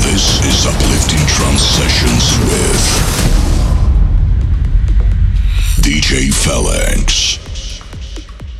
This is Uplifting Trance Sessions with DJ Phalanx.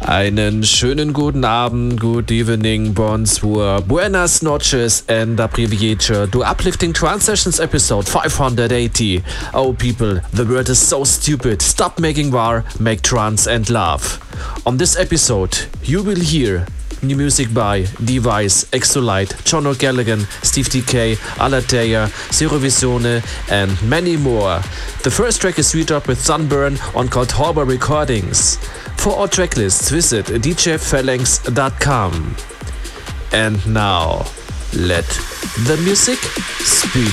Einen schönen guten Abend, good evening, bonsoir, buenas noches and a privilege to Uplifting Trance Sessions episode 580. Oh people, the world is so stupid. Stop making war, make trance and love. On this episode, you will hear new music by Divaiz, Exolight, John O'Callaghan, Steve Dekay, Alatheia, Ciro Visone and many more. The first track is Redub with Sunburn on Coldharbour Recordings. For all track lists, visit djphalanx.com. And now, let the music speak.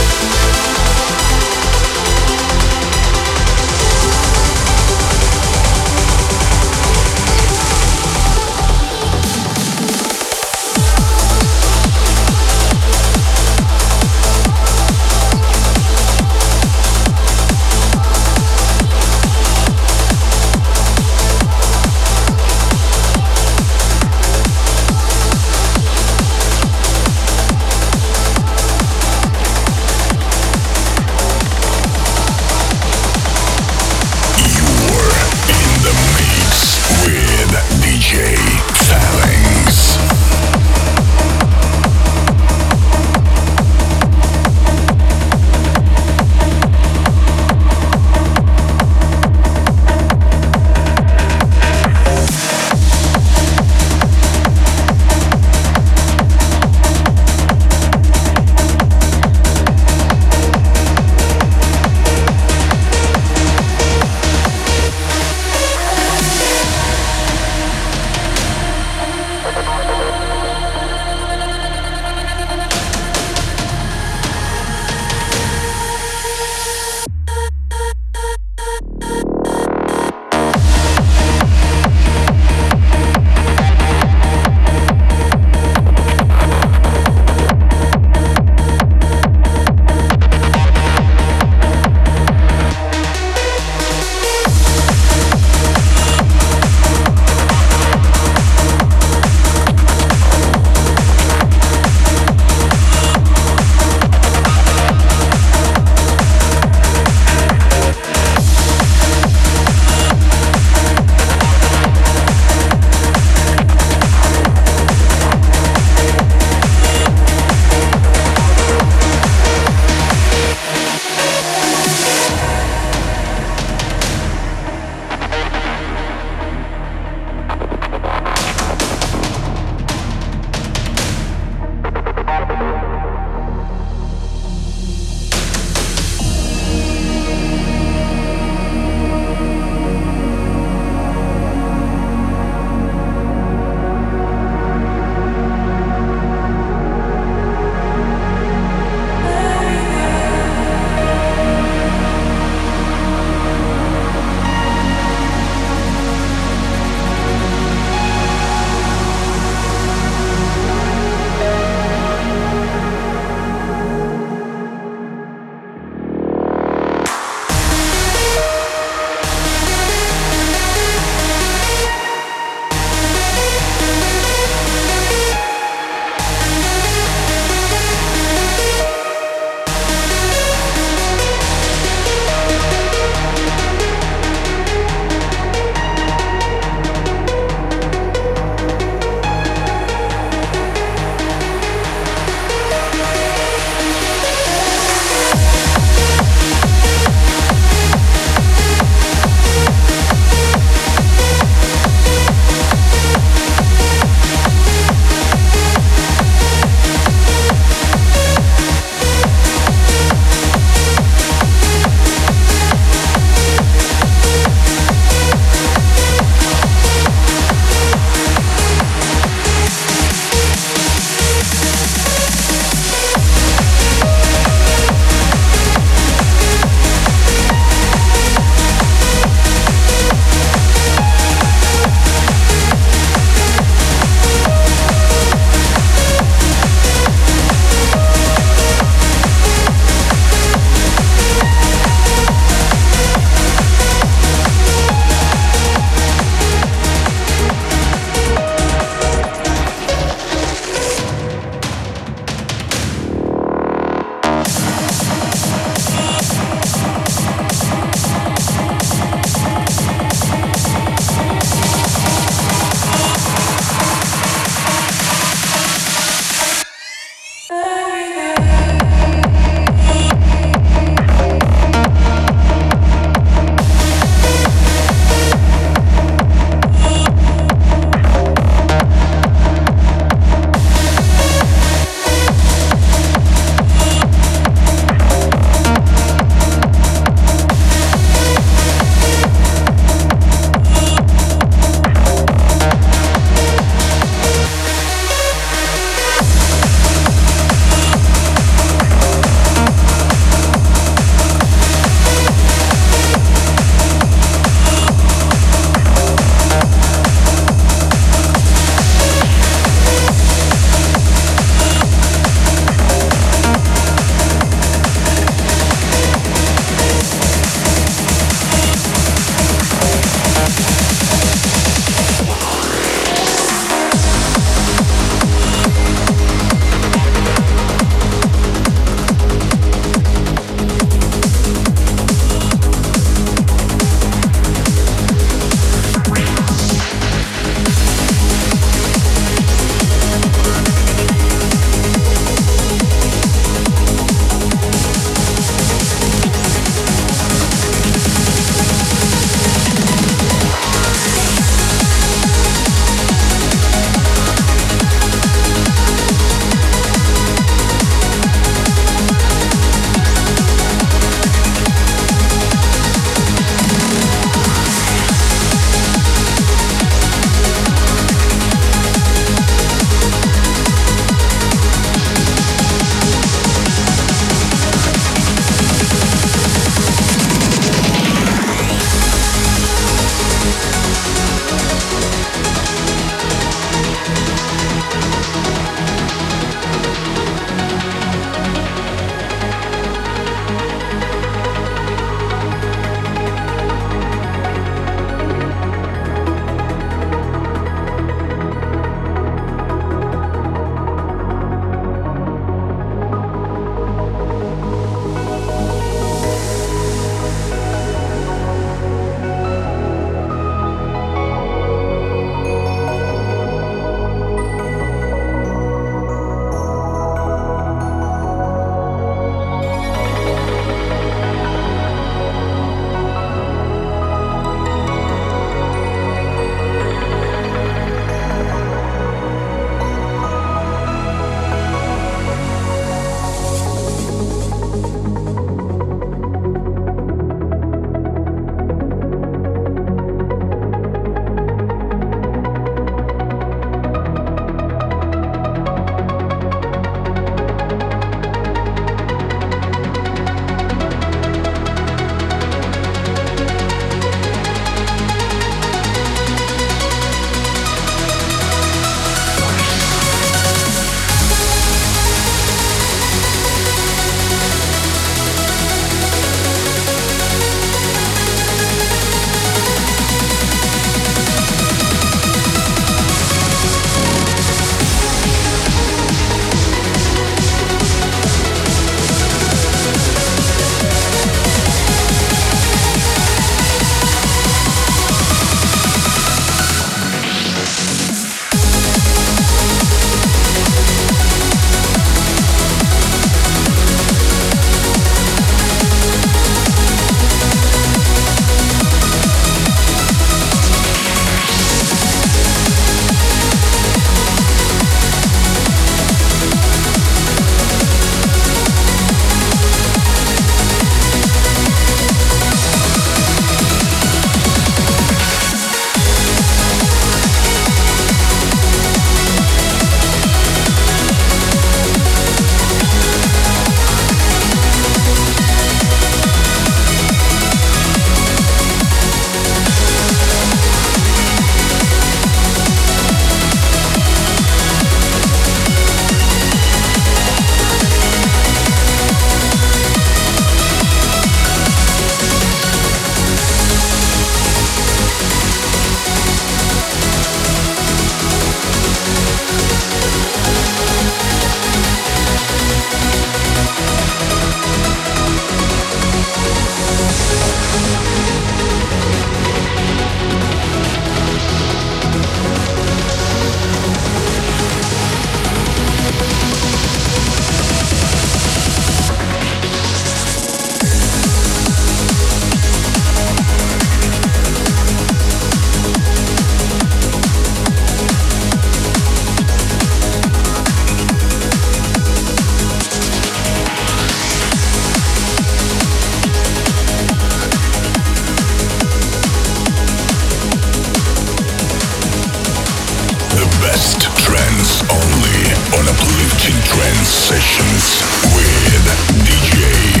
trance only on Uplifting Trance Sessions with DJ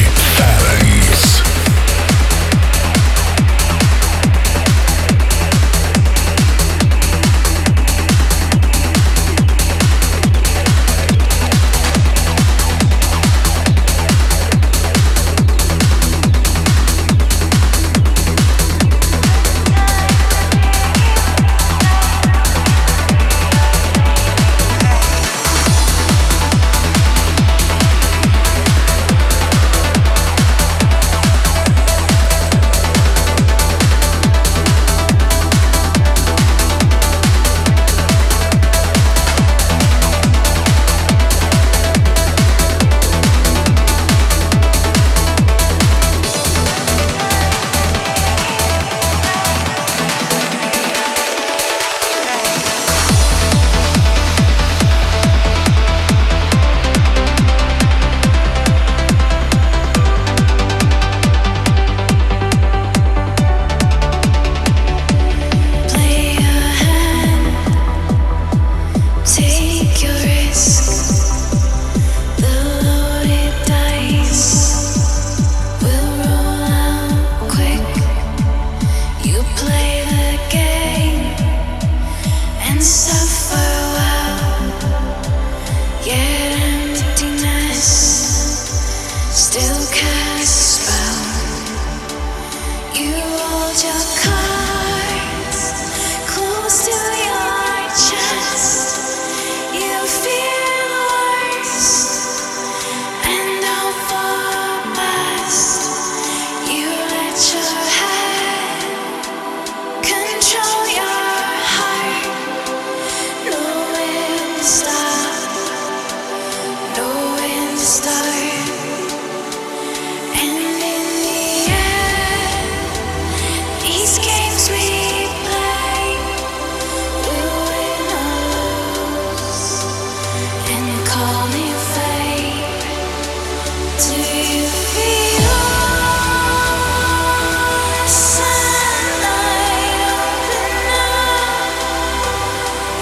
Phalanx.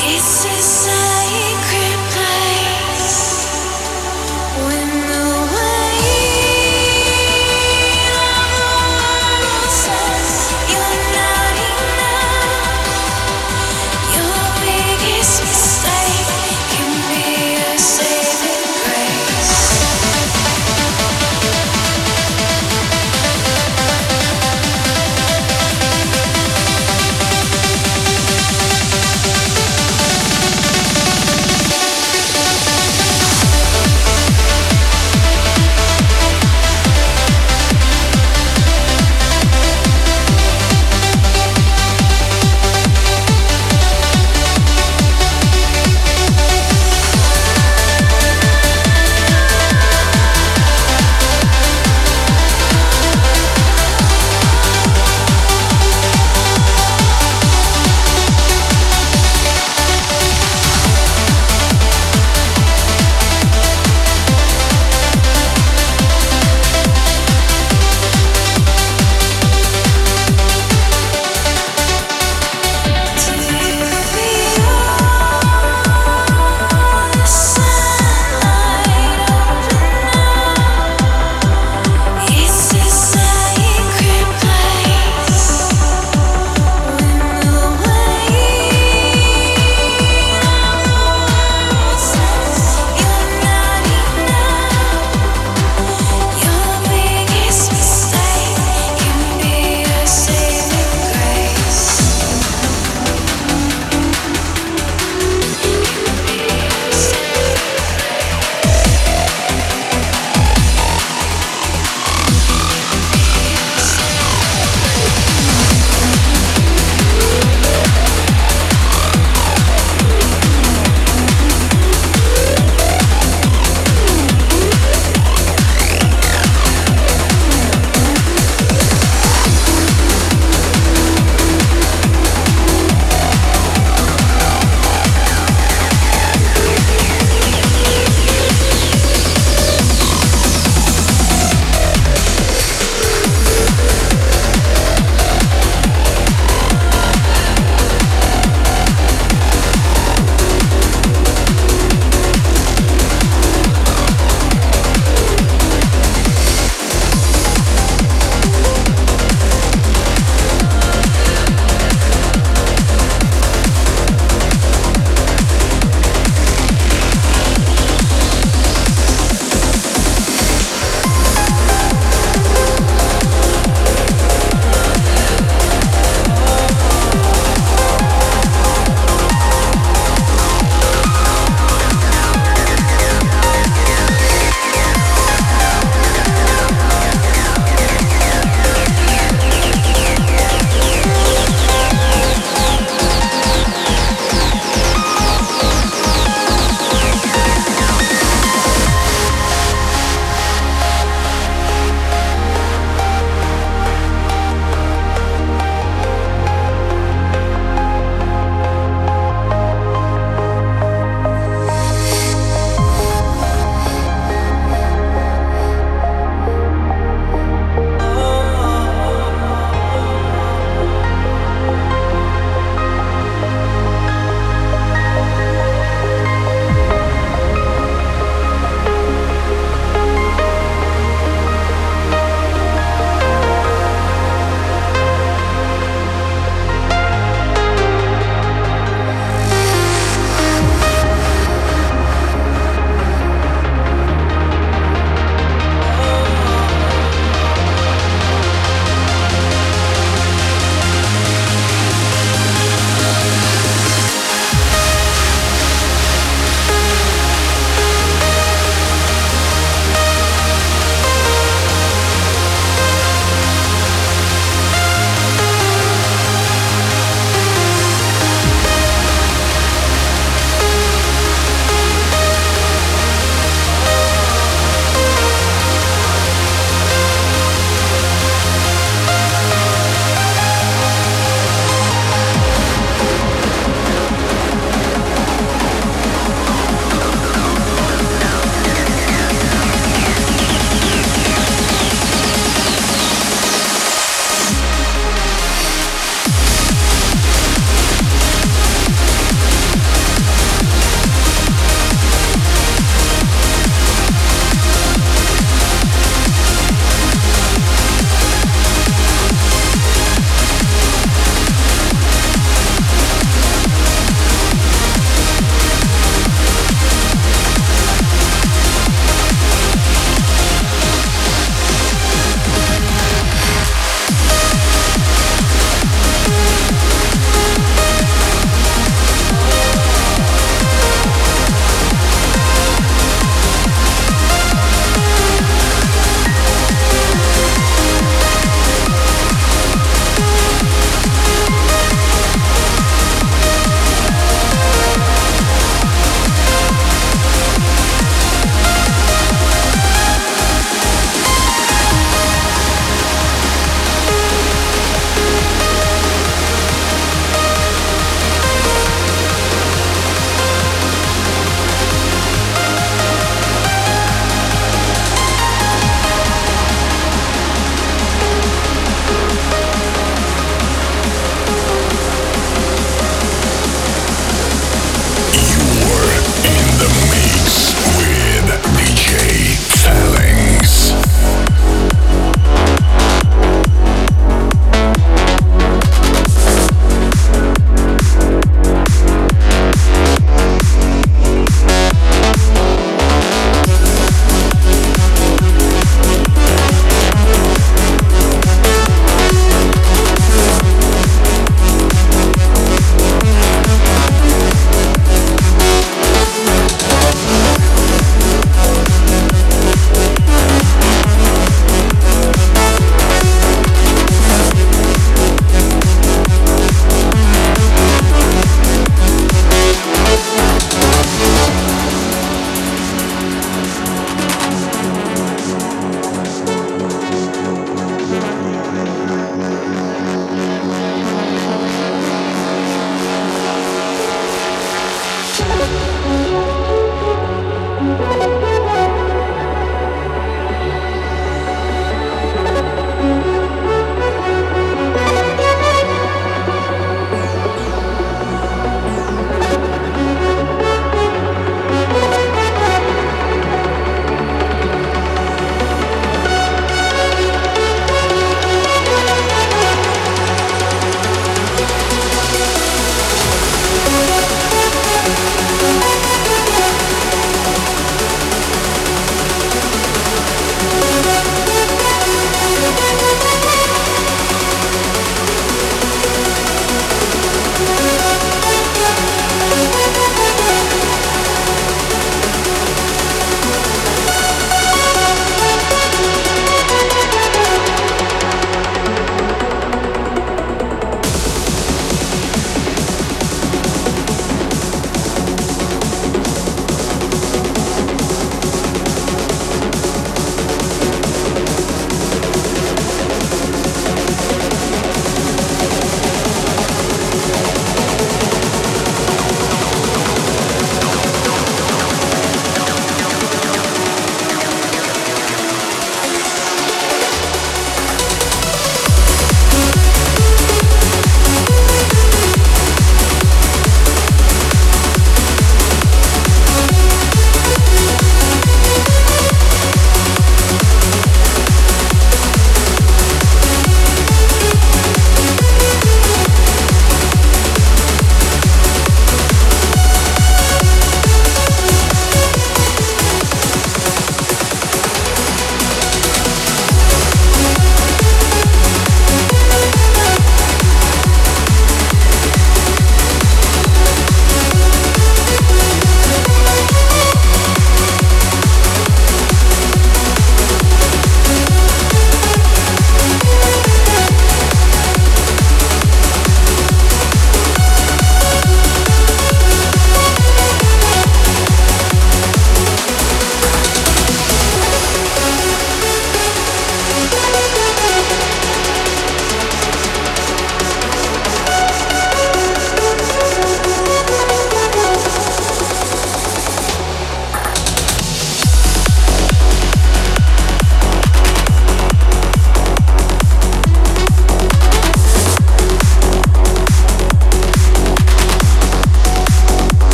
It's a sacred